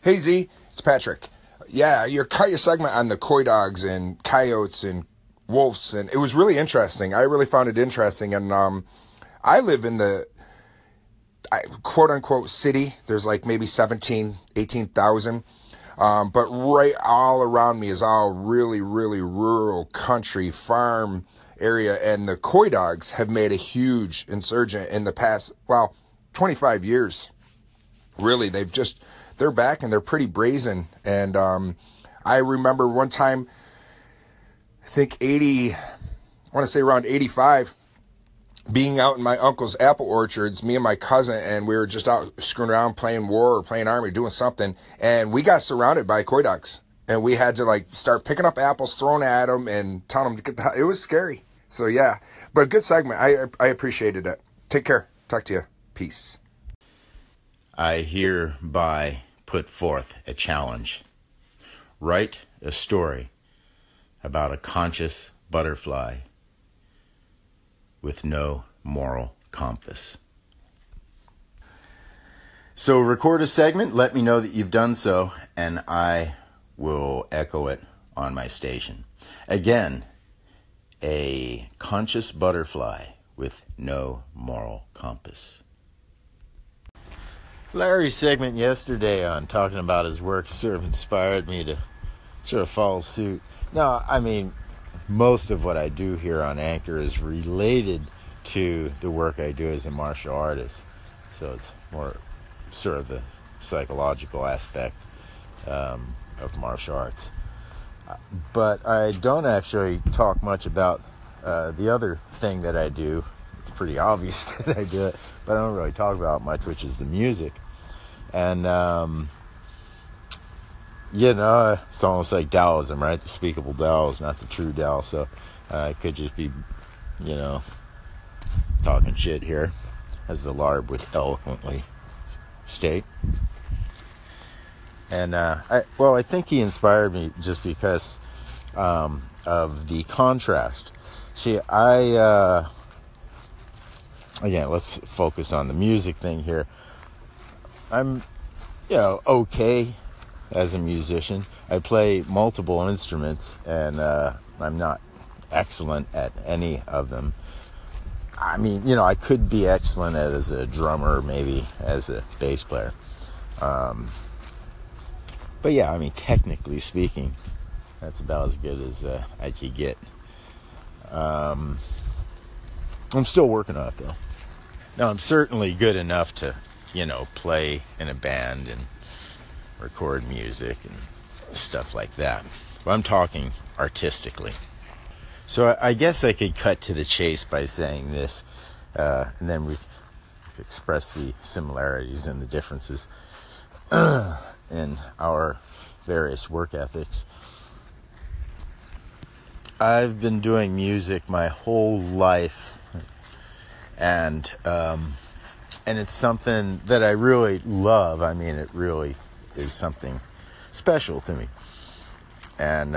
Hey Z, it's Patrick. Yeah, your segment on the coy dogs and coyotes and wolves, and it was really interesting. I really found it interesting, and I live in the quote-unquote city. There's like maybe 17,000, 18,000, but right all around me is all really, really rural country farm area, and the coy dogs have made a huge insurgent in the past, 25 years. Really, they're back, and they're pretty brazen. And I remember one time, around 85, being out in my uncle's apple orchards, me and my cousin, and we were just out screwing around, playing war or playing army, doing something, and we got surrounded by coy dogs, and we had to start picking up apples, throwing at them, and telling them to get the. It was scary. So yeah, but a good segment. I appreciated it. Take care. Talk to you. Peace. I hereby put forth a challenge. Write a story about a conscious butterfly with no moral compass. So record a segment, let me know that you've done so, and I will echo it on my station. Again, a conscious butterfly with no moral compass. Larry's segment yesterday on talking about his work sort of inspired me to sort of follow suit. No, I mean, most of what I do here on Anchor is related to the work I do as a martial artist. So it's more sort of the psychological aspect of martial arts. But I don't actually talk much about the other thing that I do. It's pretty obvious that I do it, but I don't really talk about it much, which is the music. And, it's almost like Taoism, right? The speakable Tao is not the true Tao, so I could just be, talking shit here, as the LARB would eloquently state. And, I think he inspired me just because of the contrast. See, again, let's focus on the music thing here. I'm, okay as a musician. I play multiple instruments, and I'm not excellent at any of them. I mean, I could be excellent as a drummer, maybe as a bass player. But yeah, I mean, technically speaking, that's about as good as I could get. I'm still working on it, though. Now, I'm certainly good enough to, play in a band and record music and stuff like that. But I'm talking artistically. So I guess I could cut to the chase by saying this, and then we express the similarities and the differences in our various work ethics. I've been doing music my whole life, and it's something that I really love. I mean, it really is something special to me. And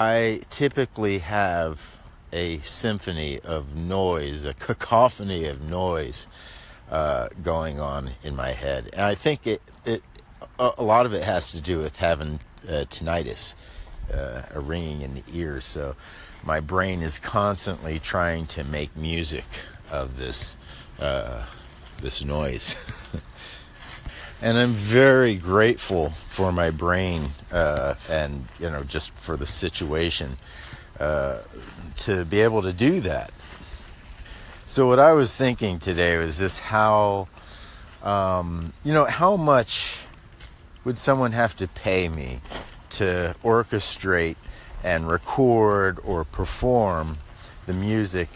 I typically have a symphony of noise, a cacophony of noise going on in my head. And I think it a lot of it has to do with having tinnitus, a ringing in the ears. So my brain is constantly trying to make music of this noise. And I'm very grateful for my brain, and just for the situation, to be able to do that. So what I was thinking today was this: how how much would someone have to pay me to orchestrate and record or perform the music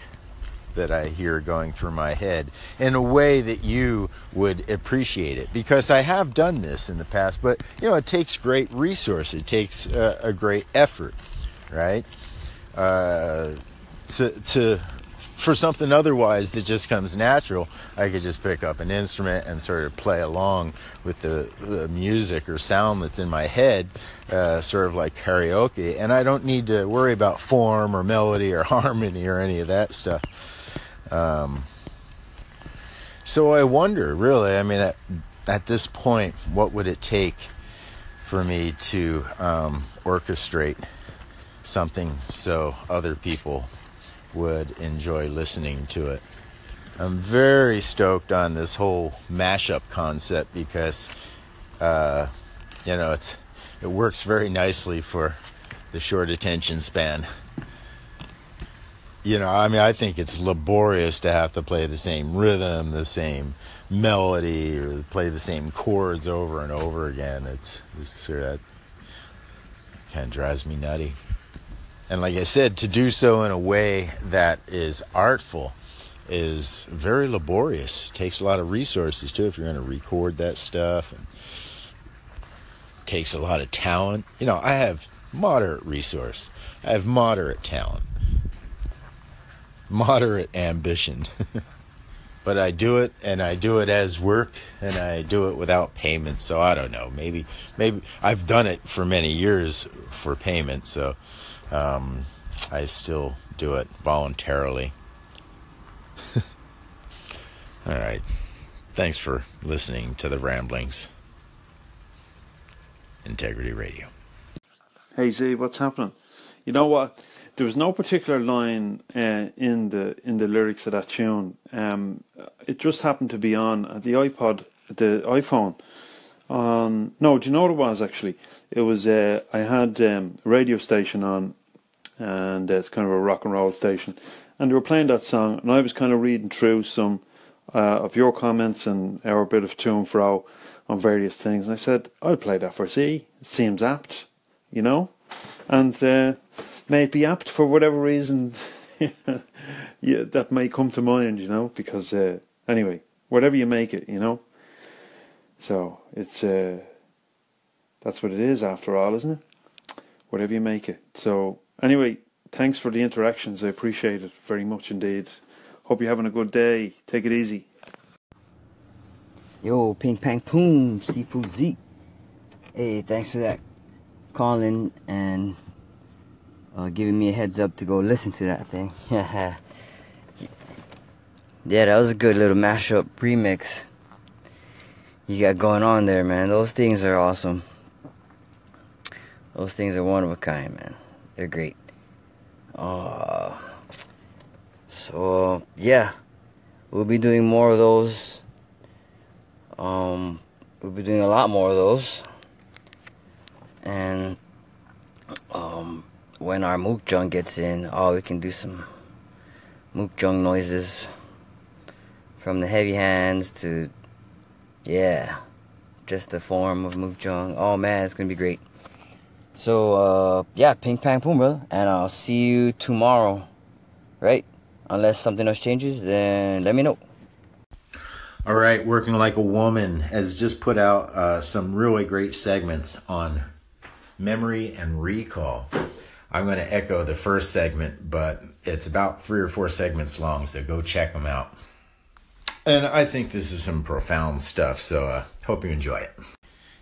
that I hear going through my head in a way that you would appreciate it? Because I have done this in the past, but it takes great resource, it takes a great effort, right? For something otherwise that just comes natural, I could just pick up an instrument and sort of play along with the music or sound that's in my head, sort of like karaoke. And I don't need to worry about form or melody or harmony or any of that stuff. So I wonder, really, I mean, at this point, what would it take for me to orchestrate something so other people would enjoy listening to it? I'm very stoked on this whole mashup concept because, it works very nicely for the short attention span. I think it's laborious to have to play the same rhythm, the same melody, or play the same chords over and over again. That kind of drives me nutty. And like I said, to do so in a way that is artful is very laborious. It takes a lot of resources, too, if you're going to record that stuff. And it takes a lot of talent. I have moderate resource. I have moderate talent. Moderate ambition. But I do it, and I do it as work, and I do it without payment. So I don't know. Maybe I've done it for many years for payment, so I still do it voluntarily. All right. Thanks for listening to the Ramblings. Integrity Radio. Hey, Z, what's happening? You know what? There was no particular line in the lyrics of that tune. It just happened to be on the iPhone. No, do you know what it was actually? It was I had a radio station on, and it's kind of a rock and roll station, and they were playing that song, and I was kind of reading through some of your comments and our bit of to and fro on various things, and I said I'll play that for Z. It seems apt, and. May it be apt for whatever reason that may come to mind, because anyway, whatever you make it, So it's that's what it is after all, isn't it? Whatever you make it. So anyway, thanks for the interactions. I appreciate it very much indeed. Hope you're having a good day. Take it easy. Yo, ping pang poom, seafood Zeke. Hey, thanks for that calling and giving me a heads up to go listen to that thing. Yeah, that was a good little mashup remix you got going on there, man. Those things are awesome. Those things are one of a kind, man. They're great. So yeah, we'll be doing more of those. We'll be doing a lot more of those. And when our mukjong gets in, we can do some mukjong noises, from the heavy hands to, just the form of mukjong. Oh man, it's gonna be great. So ping pang poom, brother, and I'll see you tomorrow, right? Unless something else changes, then let me know. All right, Working Like a Woman has just put out some really great segments on memory and recall. I'm going to echo the first segment, but it's about 3 or 4 segments long, so go check them out. And I think this is some profound stuff, so hope you enjoy it.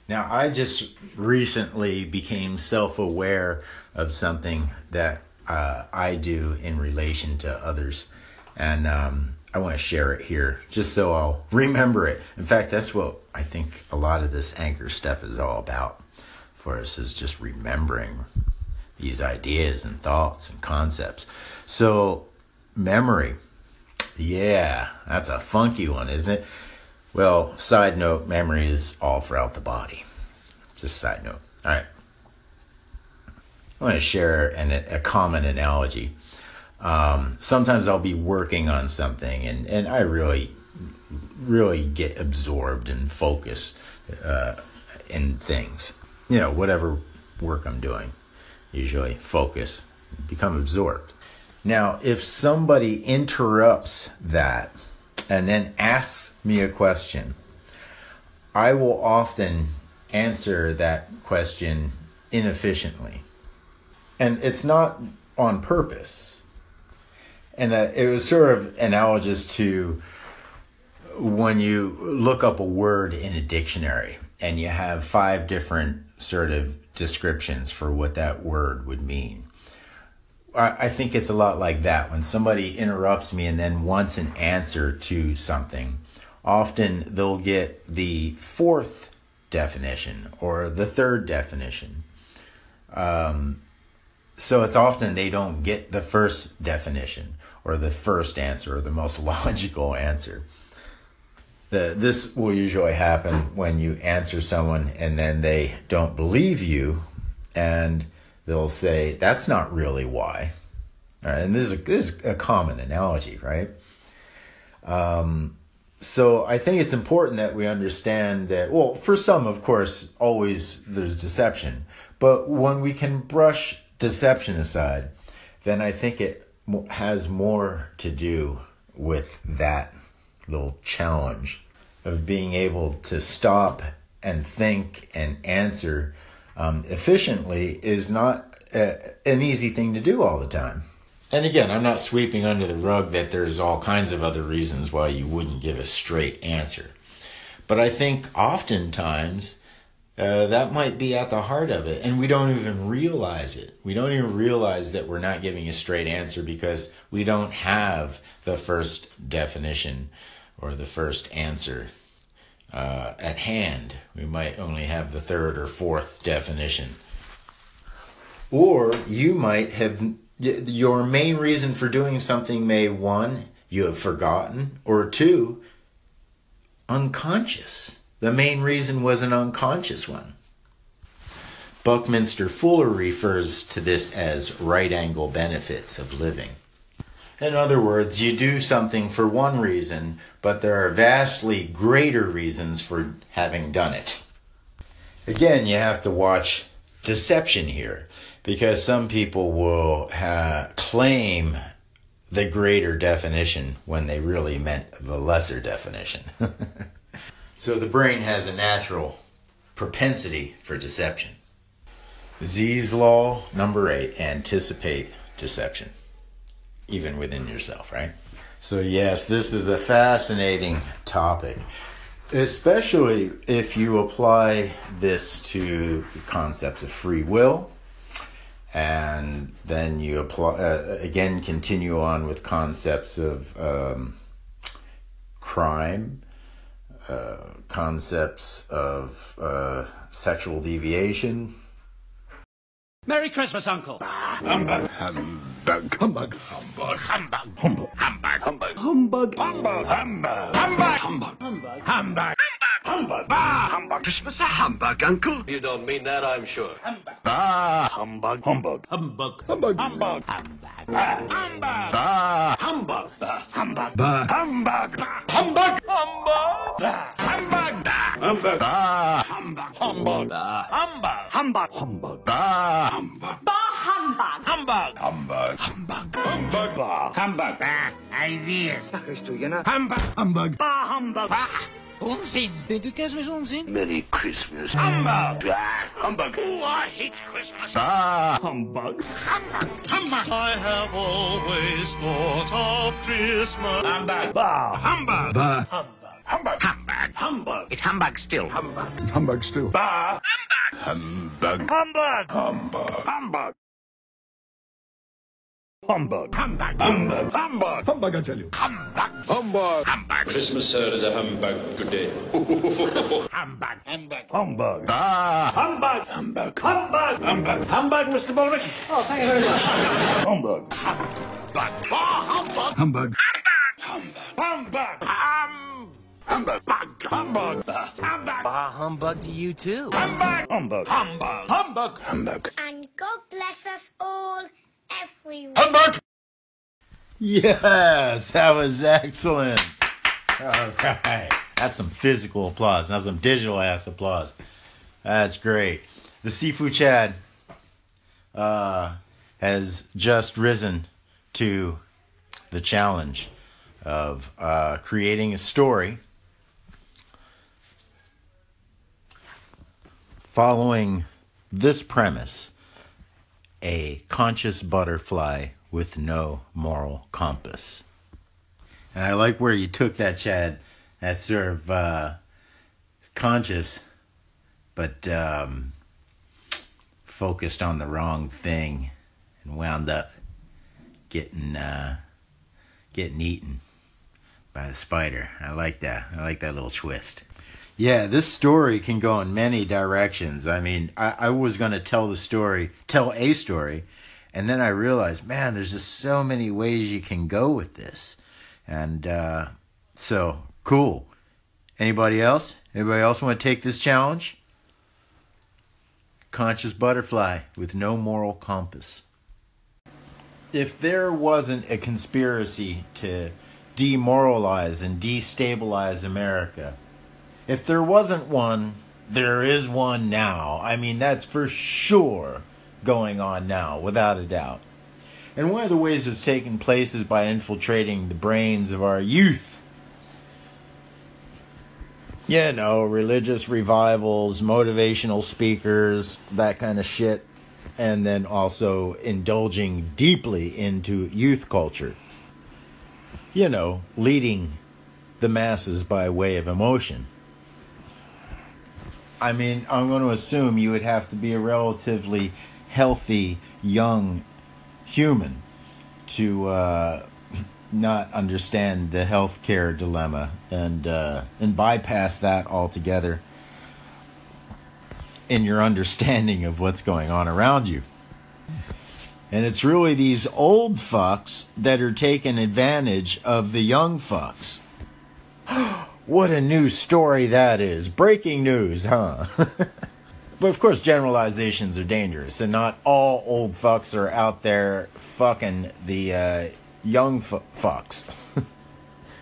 Now, I just recently became self-aware of something that I do in relation to others, and I want to share it here, just so I'll remember it. In fact, that's what I think a lot of this anchor stuff is all about for us, is just remembering these ideas and thoughts and concepts. So, memory. Yeah, that's a funky one, isn't it? Well, side note, memory is all throughout the body. Just side note. All right. I want to share a common analogy. Sometimes I'll be working on something, and I really, really get absorbed and focused in things. Whatever work I'm doing. Usually focus, become absorbed. Now, if somebody interrupts that and then asks me a question, I will often answer that question inefficiently. And it's not on purpose. And it was sort of analogous to when you look up a word in a dictionary and you have 5 different sort of descriptions for what that word would mean. I think it's a lot like that. When somebody interrupts me and then wants an answer to something, often they'll get the fourth definition or the third definition. So it's often they don't get the first definition or the first answer or the most logical answer. This will usually happen when you answer someone and then they don't believe you, and they'll say, that's not really why. All right, and this is a common analogy, right? So I think it's important that we understand that, well, for some, of course, always there's deception. But when we can brush deception aside, then I think it has more to do with that little challenge of being able to stop and think and answer efficiently is not an easy thing to do all the time. And again, I'm not sweeping under the rug that there's all kinds of other reasons why you wouldn't give a straight answer. But I think oftentimes that might be at the heart of it, and we don't even realize it. We don't even realize that we're not giving a straight answer because we don't have the first definition or the first answer at hand. We might only have the third or fourth definition. Or you might have, your main reason for doing something may, one, you have forgotten, or two, unconscious. The main reason was an unconscious one. Buckminster Fuller refers to this as right angle benefits of living. In other words, you do something for one reason, but there are vastly greater reasons for having done it. Again, you have to watch deception here, because some people will claim the greater definition when they really meant the lesser definition. So the brain has a natural propensity for deception. Z's law, number 8, anticipate deception, even within yourself, right? So yes, this is a fascinating topic, especially if you apply this to the concept of free will, and then you apply, again, continue on with concepts of crime, concepts of sexual deviation. Merry Christmas, Uncle. Humbug. Humbug. Humbug. Humbug. Humbug. Humbug. Humbug. Humbug. Humbug. Humbug. Humbug. Humbug. Humbug. Humbug. Bah! Humbug. Christmas a humbug, Uncle. You don't mean that, I'm sure. Humbug. Bah! Humbug. Humbug. Humbug. Humbug. Humbug. Humbug. Bah! Humbug. Bah! Humbug. Bah! Humbug. Bah! Humbug. Humbug. Bah! Humbug. Bah! Humbug. Bah! Humbug. Humbug. Bah! Humbug. Humbug. Humbug. Bah! Humbug. Bah! Humbug. Humbug. Humbug. Humbug. Humbug. Bah! Humbug. Bah! Ideas. Humbug. Humbug. Bah! Humbug. Bah! Onzin. Bent u kerstmis onzin? Merry Christmas. Humbug. Bah, humbug. Oh, I hate Christmas. Bah, humbug. Humbug. Humbug. I have always thought of Christmas. Humbug. Bah, humbug. Bah, humbug. Humbug. Humbug. Humbug. It humbug still. Humbug. Humbug still. Bah, humbug. Humbug. Humbug. Humbug. Humbug. Humbug. Humbug. Humbug. Humbug. Humbug, I tell you. Humbug. Humbug. Humbug. Christmas, sir, is a humbug. Good day. Humbug. Humbug. Humbug. Ah. Humbug. Humbug. Humbug. Humbug. Humbug, Mr. Bullock. Oh, thank you very much. Humbug. Humbug. Humbug. Humbug. Humbug. Humbug. Humbug. Humbug. Humbug. Humbug to you, too. Humbug. Humbug. Humbug. Humbug. Humbug. And God bless us all. Humbug! Yes, that was excellent. All right. That's some physical applause. Not some digital ass applause. That's great. The Sifu Chad has just risen to the challenge of creating a story following this premise. A conscious butterfly with no moral compass. And I like where you took that, Chad. That's sort of conscious, but focused on the wrong thing and wound up getting eaten by the spider. I like that. I like that little twist. Yeah, this story can go in many directions. I mean, I was going to tell a story, and then I realized, man, there's just so many ways you can go with this. And so, cool. Anybody else? Anybody else want to take this challenge? Conscious butterfly with no moral compass. If there wasn't a conspiracy to demoralize and destabilize America, if there wasn't one, there is one now. I mean, that's for sure going on now, without a doubt. And one of the ways it's taking place is by infiltrating the brains of our youth. You know, religious revivals, motivational speakers, that kind of shit. And then also indulging deeply into youth culture. You know, leading the masses by way of emotion. I mean, I'm going to assume you would have to be a relatively healthy, young human to not understand the healthcare dilemma and bypass that altogether in your understanding of what's going on around you. And it's really these old fucks that are taking advantage of the young fucks. What a new story that is. Breaking news, huh? But of course, generalizations are dangerous, and not all old fucks are out there fucking the young fucks.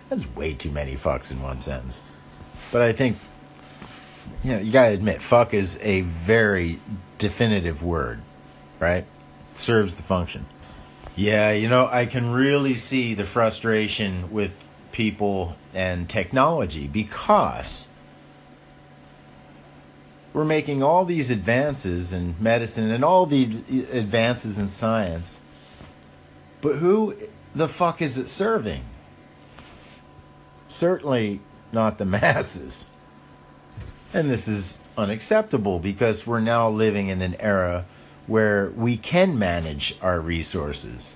That's way too many fucks in one sentence. But I think, you know, you gotta admit, fuck is a very definitive word, right? Serves the function. Yeah, you know, I can really see the frustration with people and technology, because we're making all these advances in medicine and all the advances in science, but who the fuck is it serving? Certainly not the masses. And this is unacceptable, because we're now living in an era where we can manage our resources.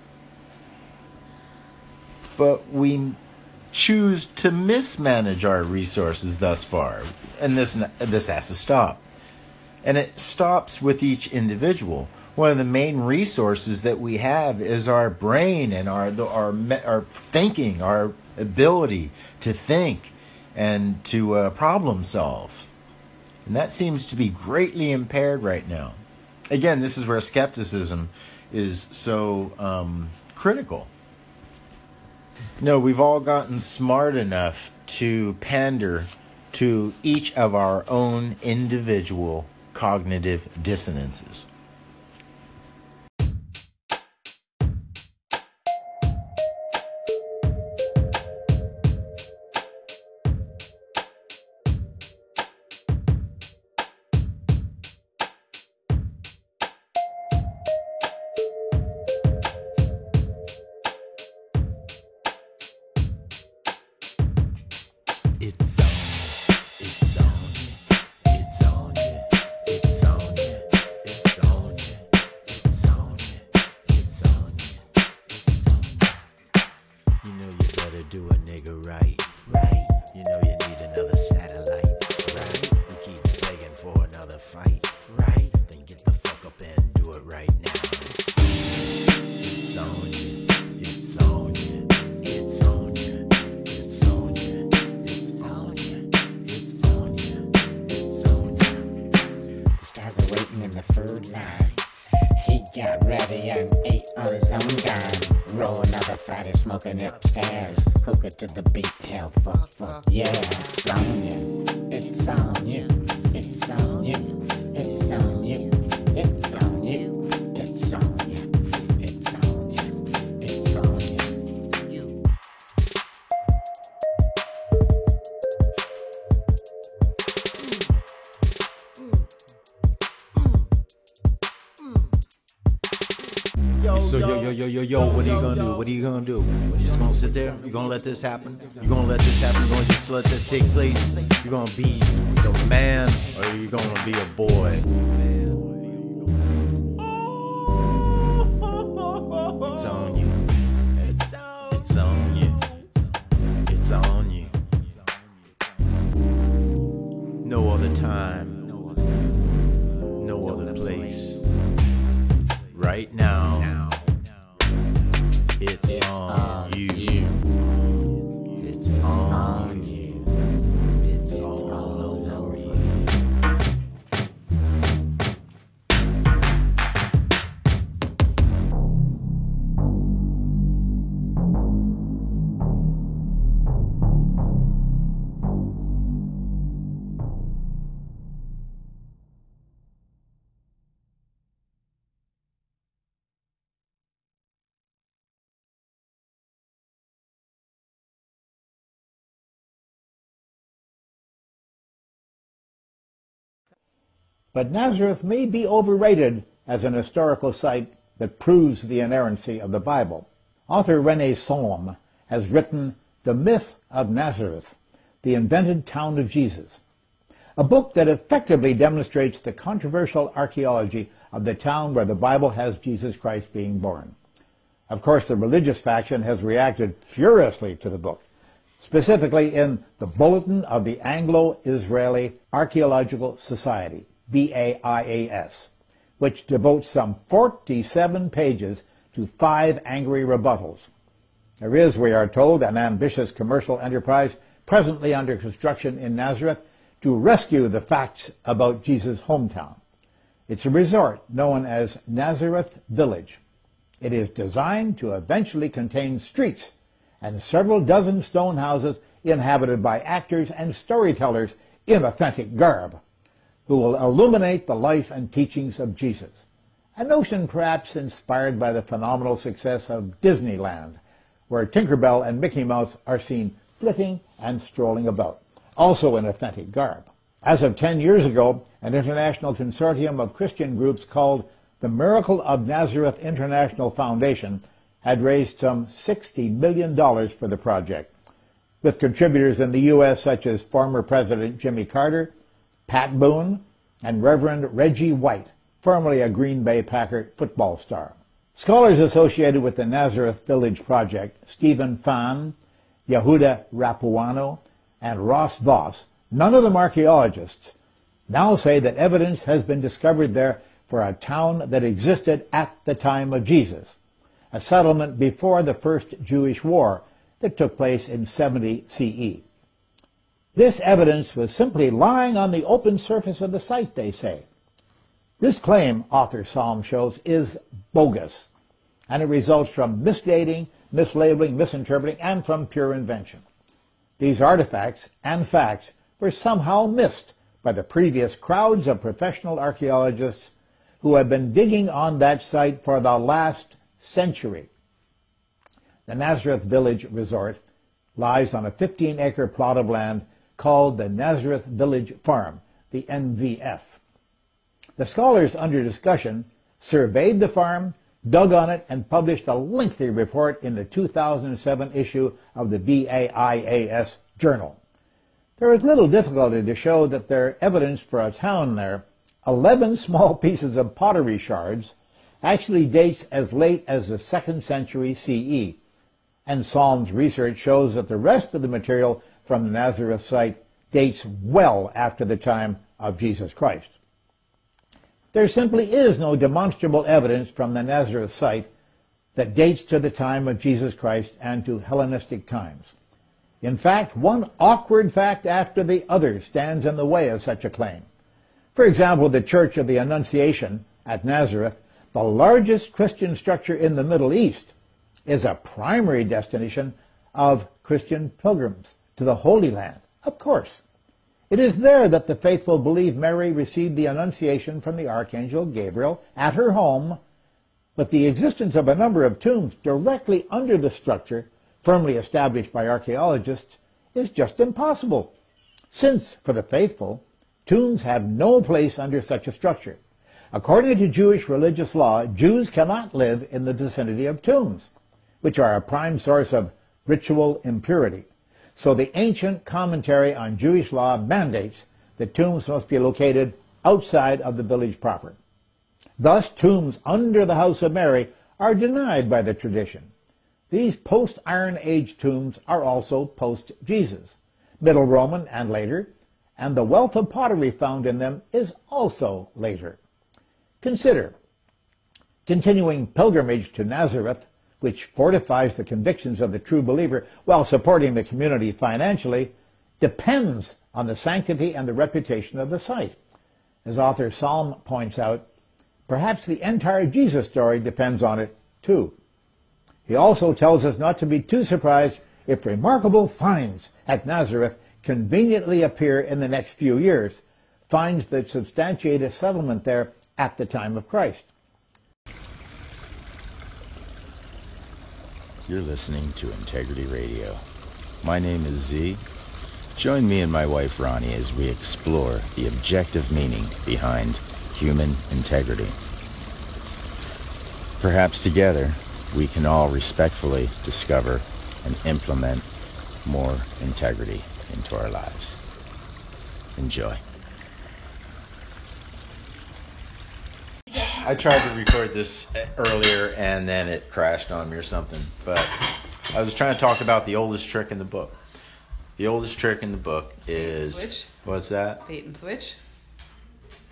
But we choose to mismanage our resources thus far. And this has to stop. And it stops with each individual. One of the main resources that we have is our brain and our thinking, our ability to think and to problem solve. And that seems to be greatly impaired right now. Again, this is where skepticism is so critical. No, we've all gotten smart enough to pander to each of our own individual cognitive dissonances. There, you're gonna let this happen, you're gonna let this happen, you're gonna just let this take place, you're gonna be the man or you're gonna be a boy. It's on you. It's on you. It's on you. the place. Right now, it's on you. It's on you. It's all over you. But Nazareth may be overrated as an historical site that proves the inerrancy of the Bible. Author René Solom has written The Myth of Nazareth, The Invented Town of Jesus, a book that effectively demonstrates the controversial archaeology of the town where the Bible has Jesus Christ being born. Of course, the religious faction has reacted furiously to the book, specifically in the Bulletin of the Anglo-Israeli Archaeological Society, BAIAS, which devotes some 47 pages to 5 angry rebuttals. There is, we are told, an ambitious commercial enterprise presently under construction in Nazareth to rescue the facts about Jesus' hometown. It's a resort known as Nazareth Village. It is designed to eventually contain streets and several dozen stone houses inhabited by actors and storytellers in authentic garb, who will illuminate the life and teachings of Jesus, a notion perhaps inspired by the phenomenal success of Disneyland, where Tinkerbell and Mickey Mouse are seen flitting and strolling about, also in authentic garb. As of 10 years ago, an international consortium of Christian groups called the Miracle of Nazareth International Foundation had raised some $60 million for the project, with contributors in the U.S. such as former President Jimmy Carter, Pat Boone, and Reverend Reggie White, formerly a Green Bay Packer football star. Scholars associated with the Nazareth Village Project, Stephen Fan, Yehuda Rapuano, and Ross Voss, none of them archaeologists, now say that evidence has been discovered there for a town that existed at the time of Jesus, a settlement before the First Jewish War that took place in 70 CE. This evidence was simply lying on the open surface of the site, they say. This claim, author Solom shows, is bogus, and it results from misdating, mislabeling, misinterpreting, and from pure invention. These artifacts and facts were somehow missed by the previous crowds of professional archaeologists who have been digging on that site for the last century. The Nazareth Village Resort lies on a 15-acre plot of land called the Nazareth Village Farm, the NVF. The scholars under discussion surveyed the farm, dug on it, and published a lengthy report in the 2007 issue of the BAIAS Journal. There is little difficulty to show that their evidence for a town there, 11 small pieces of pottery shards, actually dates as late as the 2nd century CE, and Solom's research shows that the rest of the material from the Nazareth site dates well after the time of Jesus Christ. There simply is no demonstrable evidence from the Nazareth site that dates to the time of Jesus Christ and to Hellenistic times. In fact, one awkward fact after the other stands in the way of such a claim. For example, the Church of the Annunciation at Nazareth, the largest Christian structure in the Middle East, is a primary destination of Christian pilgrims to the Holy Land. Of course, it is there that the faithful believe Mary received the Annunciation from the Archangel Gabriel at her home, but the existence of a number of tombs directly under the structure, firmly established by archaeologists, is just impossible, since, for the faithful, tombs have no place under such a structure. According to Jewish religious law, Jews cannot live in the vicinity of tombs, which are a prime source of ritual impurity. So the ancient commentary on Jewish law mandates that tombs must be located outside of the village proper. Thus, tombs under the house of Mary are denied by the tradition. These post-Iron Age tombs are also post-Jesus, Middle Roman and later, and the wealth of pottery found in them is also later. Consider continuing pilgrimage to Nazareth, which fortifies the convictions of the true believer while supporting the community financially, depends on the sanctity and the reputation of the site. As author Solom points out, perhaps the entire Jesus story depends on it, too. He also tells us not to be too surprised if remarkable finds at Nazareth conveniently appear in the next few years, finds that substantiate a settlement there at the time of Christ. You're listening to Integrity Radio. My name is Z. Join me and my wife Ronnie as we explore the objective meaning behind human integrity. Perhaps together we can all respectfully discover and implement more integrity into our lives. Enjoy. I tried to record this earlier and then it crashed on me or something, but I was trying to talk about the oldest trick in the book. The oldest trick in the book is... Bait and switch? What's that? Bait and switch?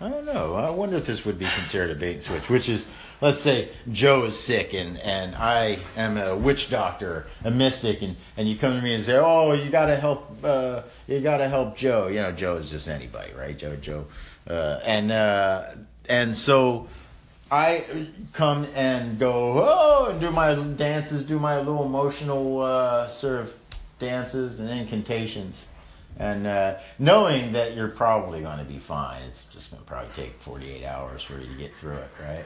I don't know. I wonder if this would be considered a bait and switch, which is, let's say Joe is sick and I am a witch doctor, a mystic, and you come to me and say, oh, you gotta help Joe. You know, Joe is just anybody, right? Joe. And so I come and go, oh, and do my dances, do my little emotional sort of dances and incantations. And knowing that you're probably going to be fine, it's just going to probably take 48 hours for you to get through it, right?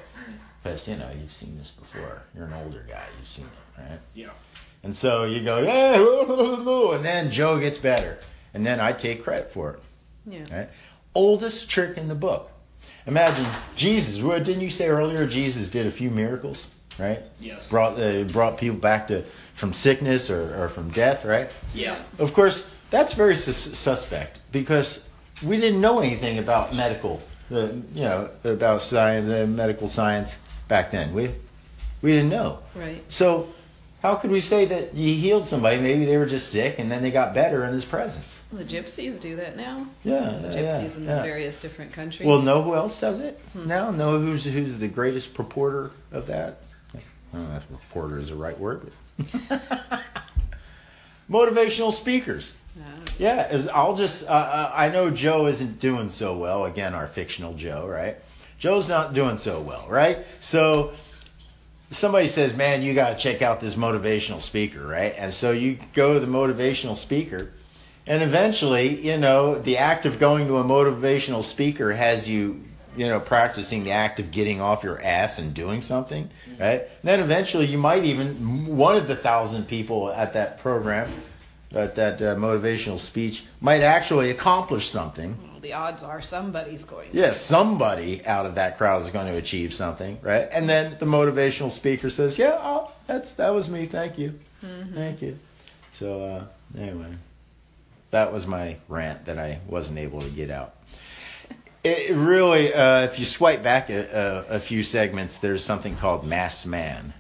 Because, you know, you've seen this before. You're an older guy. You've seen it, right? Yeah. And so you go, yeah, and then Joe gets better. And then I take credit for it. Yeah. Right? Oldest trick in the book. Imagine Jesus. Didn't you say earlier Jesus did a few miracles, right? Yes. Brought people back from sickness or from death, right? Yeah. Of course, that's very suspect because we didn't know anything about medical, about science and medical science back then. We didn't know. Right. So how could we say that he healed somebody? Maybe they were just sick and then they got better in his presence. Well, the gypsies do that now. Yeah. The gypsies in the various different countries. Well, know who else does it now? Know who's the greatest purporter of that? I don't know if purporter is the right word. But motivational speakers. Yeah, I'll just, I know Joe isn't doing so well. Again, our fictional Joe, right? Joe's not doing so well, right? So somebody says, man, you got to check out this motivational speaker, right? And so you go to the motivational speaker, and eventually, the act of going to a motivational speaker has you, practicing the act of getting off your ass and doing something, right? And then eventually you might even, one of the 1,000 people at that program, but that motivational speech might actually accomplish something. Well, the odds are somebody's going to. Yeah, somebody out of that crowd is going to achieve something, right? And then the motivational speaker says, yeah, that was me, thank you. Mm-hmm. Thank you. So anyway, that was my rant that I wasn't able to get out. It really, if you swipe back a few segments, there's something called Mass Man.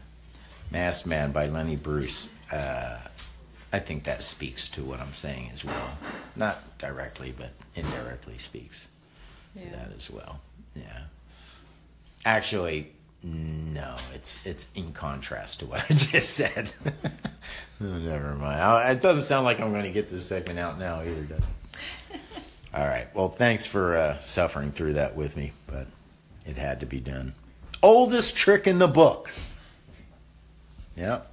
Mass Man by Lenny Bruce. I think that speaks to what I'm saying as well. Not directly, but indirectly speaks to that as well. Yeah. Actually, no, it's in contrast to what I just said. Never mind. It doesn't sound like I'm going to get this segment out now either, does it? All right. Well, thanks for suffering through that with me, but it had to be done. Oldest trick in the book. Yep.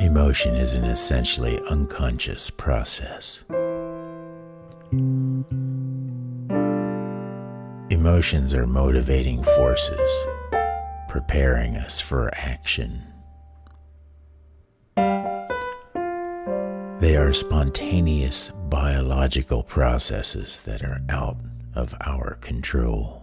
Emotion is an essentially unconscious process. Emotions are motivating forces, preparing us for action. They are spontaneous biological processes that are out of our control.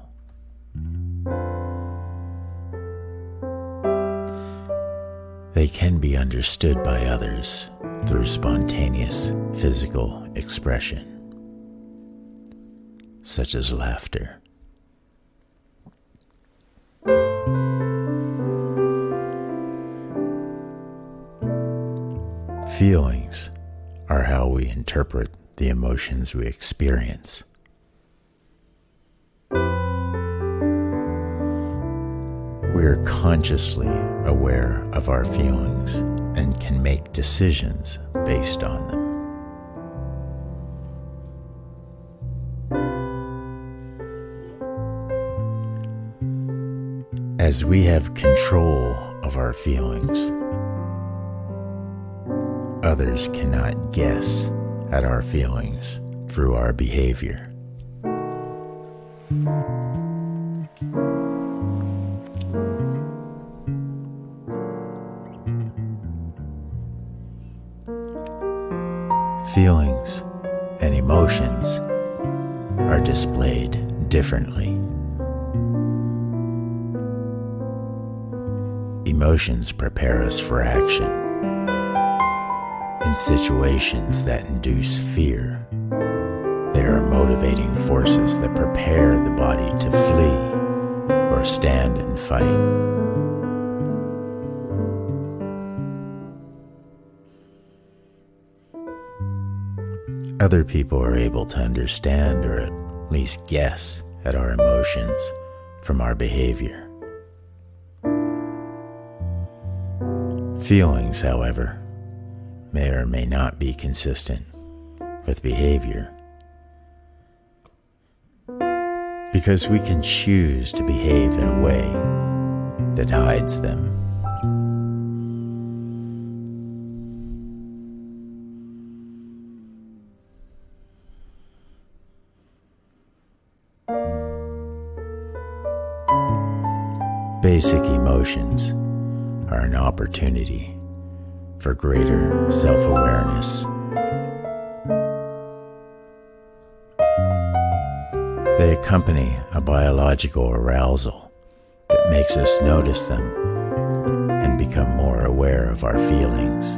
They can be understood by others through spontaneous physical expression, such as laughter. Feelings are how we interpret the emotions we experience. We are consciously aware of our feelings and can make decisions based on them. As we have control of our feelings, others cannot guess at our feelings through our behavior. Feelings and emotions are displayed differently. Emotions prepare us for action in situations that induce fear. They are motivating forces that prepare the body to flee or stand and fight. Other people are able to understand or at least guess at our emotions from our behavior. Feelings, however, may or may not be consistent with behavior, because we can choose to behave in a way that hides them. Basic emotions are an opportunity for greater self-awareness. They accompany a biological arousal that makes us notice them and become more aware of our feelings.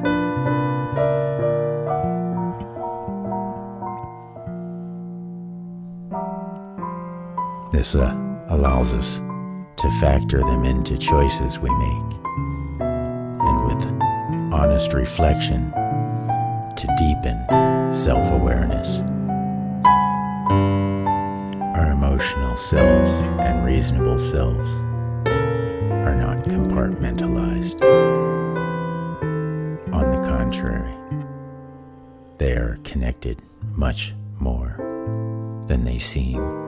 This allows us to factor them into choices we make, and with honest reflection, to deepen self-awareness. Our emotional selves and reasonable selves are not compartmentalized. On the contrary, they are connected much more than they seem.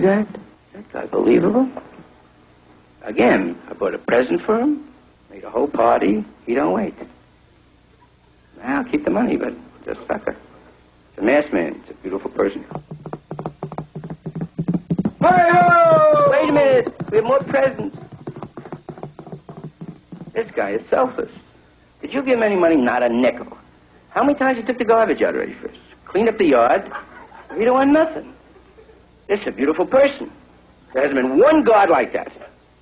That? That's unbelievable. Again, I bought a present for him, made a whole party. He don't wait. Now, I'll keep the money, but just sucker. It's a mass man. It's a beautiful person. Hi-ho! Wait a minute. We have more presents. This guy is selfish. Did you give him any money? Not a nickel. How many times you took the garbage out already first? Clean up the yard. You don't want nothing. This is a beautiful person. There hasn't been one guard like that.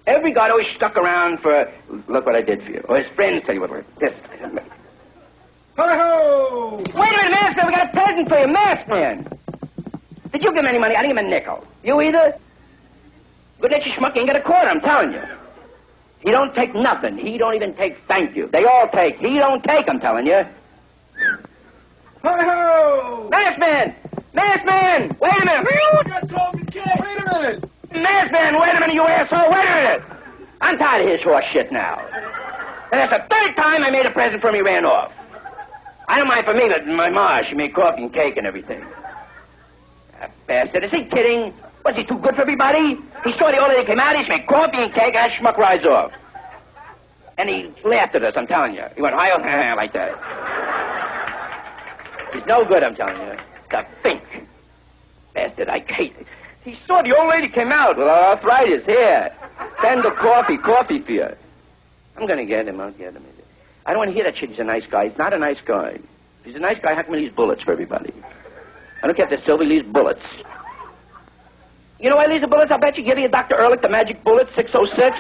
Every guard always stuck around for, look what I did for you. Or his friends tell you what I did. This. Ho-ho! Wait a minute, Mass Man, we got a present for you, Mass Man. Did you give him any money? I didn't give him a nickel. You either? Good natured schmuck, you ain't got a quarter, I'm telling you. He don't take nothing. He don't even take thank you. They all take. He don't take, I'm telling you. Ho-ho! Mass Man! Mass Man! Wait a minute! Wait a minute! Mass Man, wait a minute, you asshole! Wait a minute! I'm tired of his horse shit now. And that's the third time I made a present for him, he ran off. I don't mind for me, but my ma, she made coffee and cake and everything. That bastard, is he kidding? Was he too good for everybody? He saw the order they came out, he made coffee and cake, and that schmuck rides off. And he laughed at us, I'm telling you. He went, hi-oh, like that. He's no good, I'm telling you. To think. Bastard, I hate it. He saw the old lady came out with arthritis here. Send the coffee for you. I'm going to get him. I'll get him. I don't want to hear that shit. He's a nice guy. He's not a nice guy. If he's a nice guy, how come he leaves bullets for everybody? I don't care if they're silver, he leaves bullets. You know why he leaves the bullets? I'll bet you give you Dr. Ehrlich the magic bullet, 606.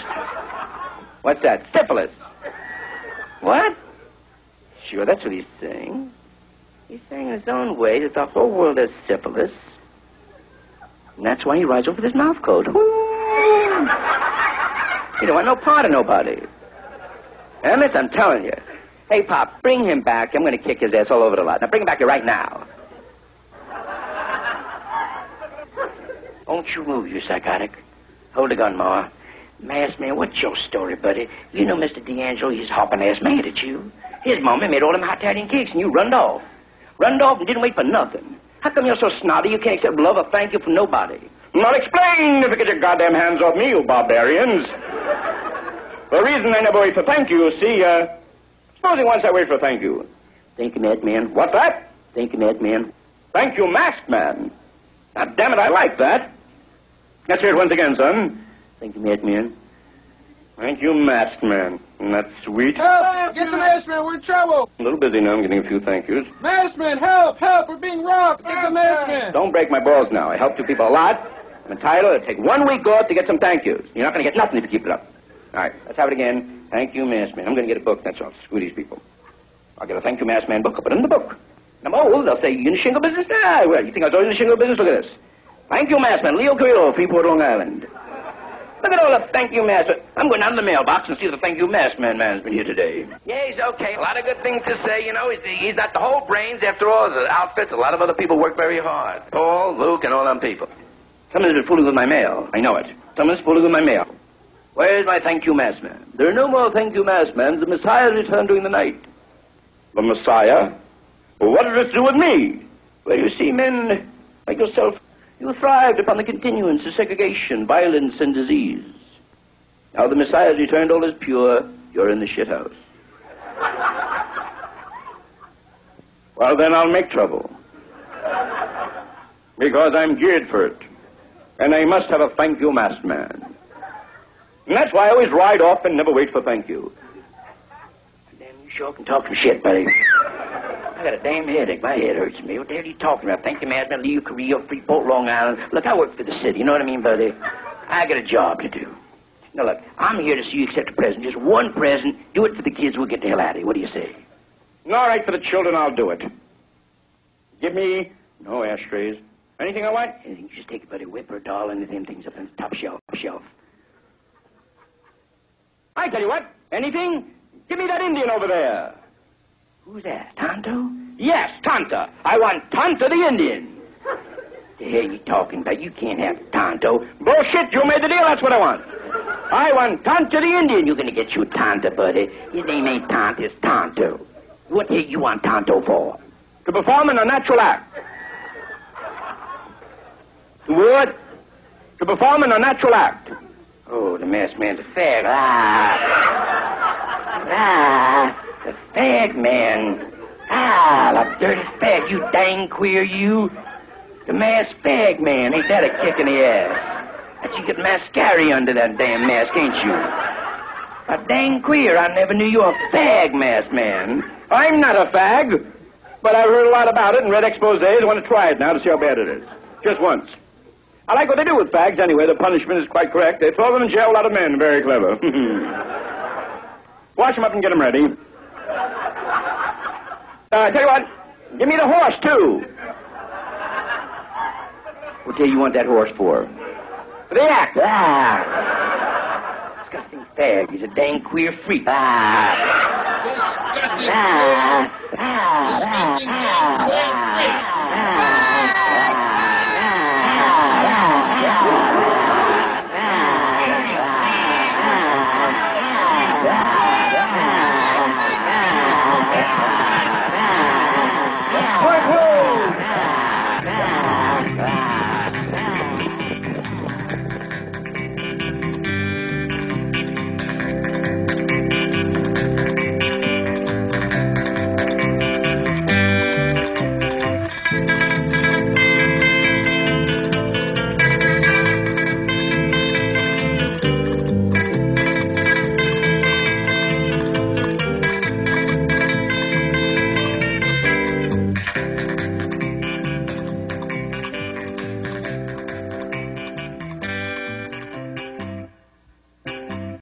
What's that? Syphilis. What? Sure, that's what he's saying. He's saying in his own way that the whole world is syphilis. And that's why he rides off with his mouth coat. He don't want no part of nobody. Emmett, I'm telling you. Hey, Pop, bring him back. I'm going to kick his ass all over the lot. Now, bring him back here right now. Won't you move, you psychotic? Hold the gun, Ma. Mass Man, what's your story, buddy? You know Mr. D'Angelo, he's hopping-ass mad at you. His mommy made all them hot Italian cakes, and you runned off and didn't wait for nothing. How come you're so snotty you can't accept love or thank you for nobody? Not explained if you get your goddamn hands off me, you barbarians. The reason I never wait for thank you, see, supposing once I wait for thank you. Thank you, Masked Man. What's that? Thank you, Masked Man. Thank you, Masked Man. Now, damn it, I like that. Let's hear it once again, son. Thank you, Masked Man. Thank you, Masked Man. Isn't that sweet? Help! Get the Masked Man! We're in trouble! I'm a little busy now. I'm getting a few thank yous. Masked Man, help! Help! We're being robbed! Get the Masked Man! Don't break my balls now. I helped you people a lot. I'm entitled. It'll take 1 week off to get some thank yous. You're not going to get nothing if you keep it up. All right, let's have it again. Thank you, Masked Man. I'm going to get a book. That's all. Screw these people. I'll get a thank you, Masked Man book. I'll put it in the book. And I'm old. They'll say, you in the shingle business? Ah, well, you think I was always in the shingle business? Look at this. Thank you, Masked Man. Leo Carrillo, Freeport, Long Island. Look at all the thank you, Masked Man. I'm going down to the mailbox and see the thank you, Masked Man man's been here today. Yeah, he's okay. A lot of good things to say. You know, he's not the whole brains. After all, the outfits, a lot of other people work very hard. Paul, Luke, and all them people. Someone's been fooling with my mail. I know it. Someone's fooling with my mail. Where's my thank you, Masked Man? There are no more thank you, Masked Man. The Messiah returned during the night. The Messiah? Well, what does it do with me? Well, you see, men like yourself, you thrived upon the continuance of segregation, violence, and disease. Now the Messiah has returned, all is pure. You're in the shithouse. Well, then I'll make trouble. Because I'm geared for it. And I must have a thank you, Masked Man. And that's why I always ride off and never wait for thank you. Damn, you sure can talk some shit, buddy. I got a damn headache. My head hurts me. What the hell are you talking about? Thank you, Masked Man. Leo Carrillo, Freeport, Long Island. Look, I work for the city. You know what I mean, buddy? I got a job to do. Now, look, I'm here to see you accept a present. Just one present. Do it for the kids. We'll get the hell out of here. What do you say? All right, for the children, I'll do it. Give me no ashtrays. Anything I want? Anything. Just take it, buddy. Whip or doll, anything. Things up on the top shelf. I tell you what, anything? Give me that Indian over there. Who's that, Tonto? Yes, Tonto. I want Tonto the Indian. The hell you talking about? You can't have Tonto. Bullshit, you made the deal, that's what I want. I want Tonto the Indian. You're going to get you Tonto, buddy. His name ain't Tonto, it's Tonto. What the hell you want Tonto for? To perform in a natural act. What? To perform in a natural act. Oh, the Masked Man's a fag. The fag man. The dirty fag, you dang queer, you. The masked fag man. Ain't that a kick in the ass? That you get mascari under that damn mask, ain't you? A dang queer, I never knew you were a fag, Masked Man. I'm not a fag, but I've heard a lot about it and read exposés. I want to try it now to see how bad it is. Just once. I like what they do with fags anyway. The punishment is quite correct. They throw them in jail, a lot of men. Very clever. Wash them up and get them ready. I tell you what. Give me the horse, too. What do you want that horse for? For the act. Disgusting fag. He's a dang queer freak. Disgusting fag. Disgusting fag.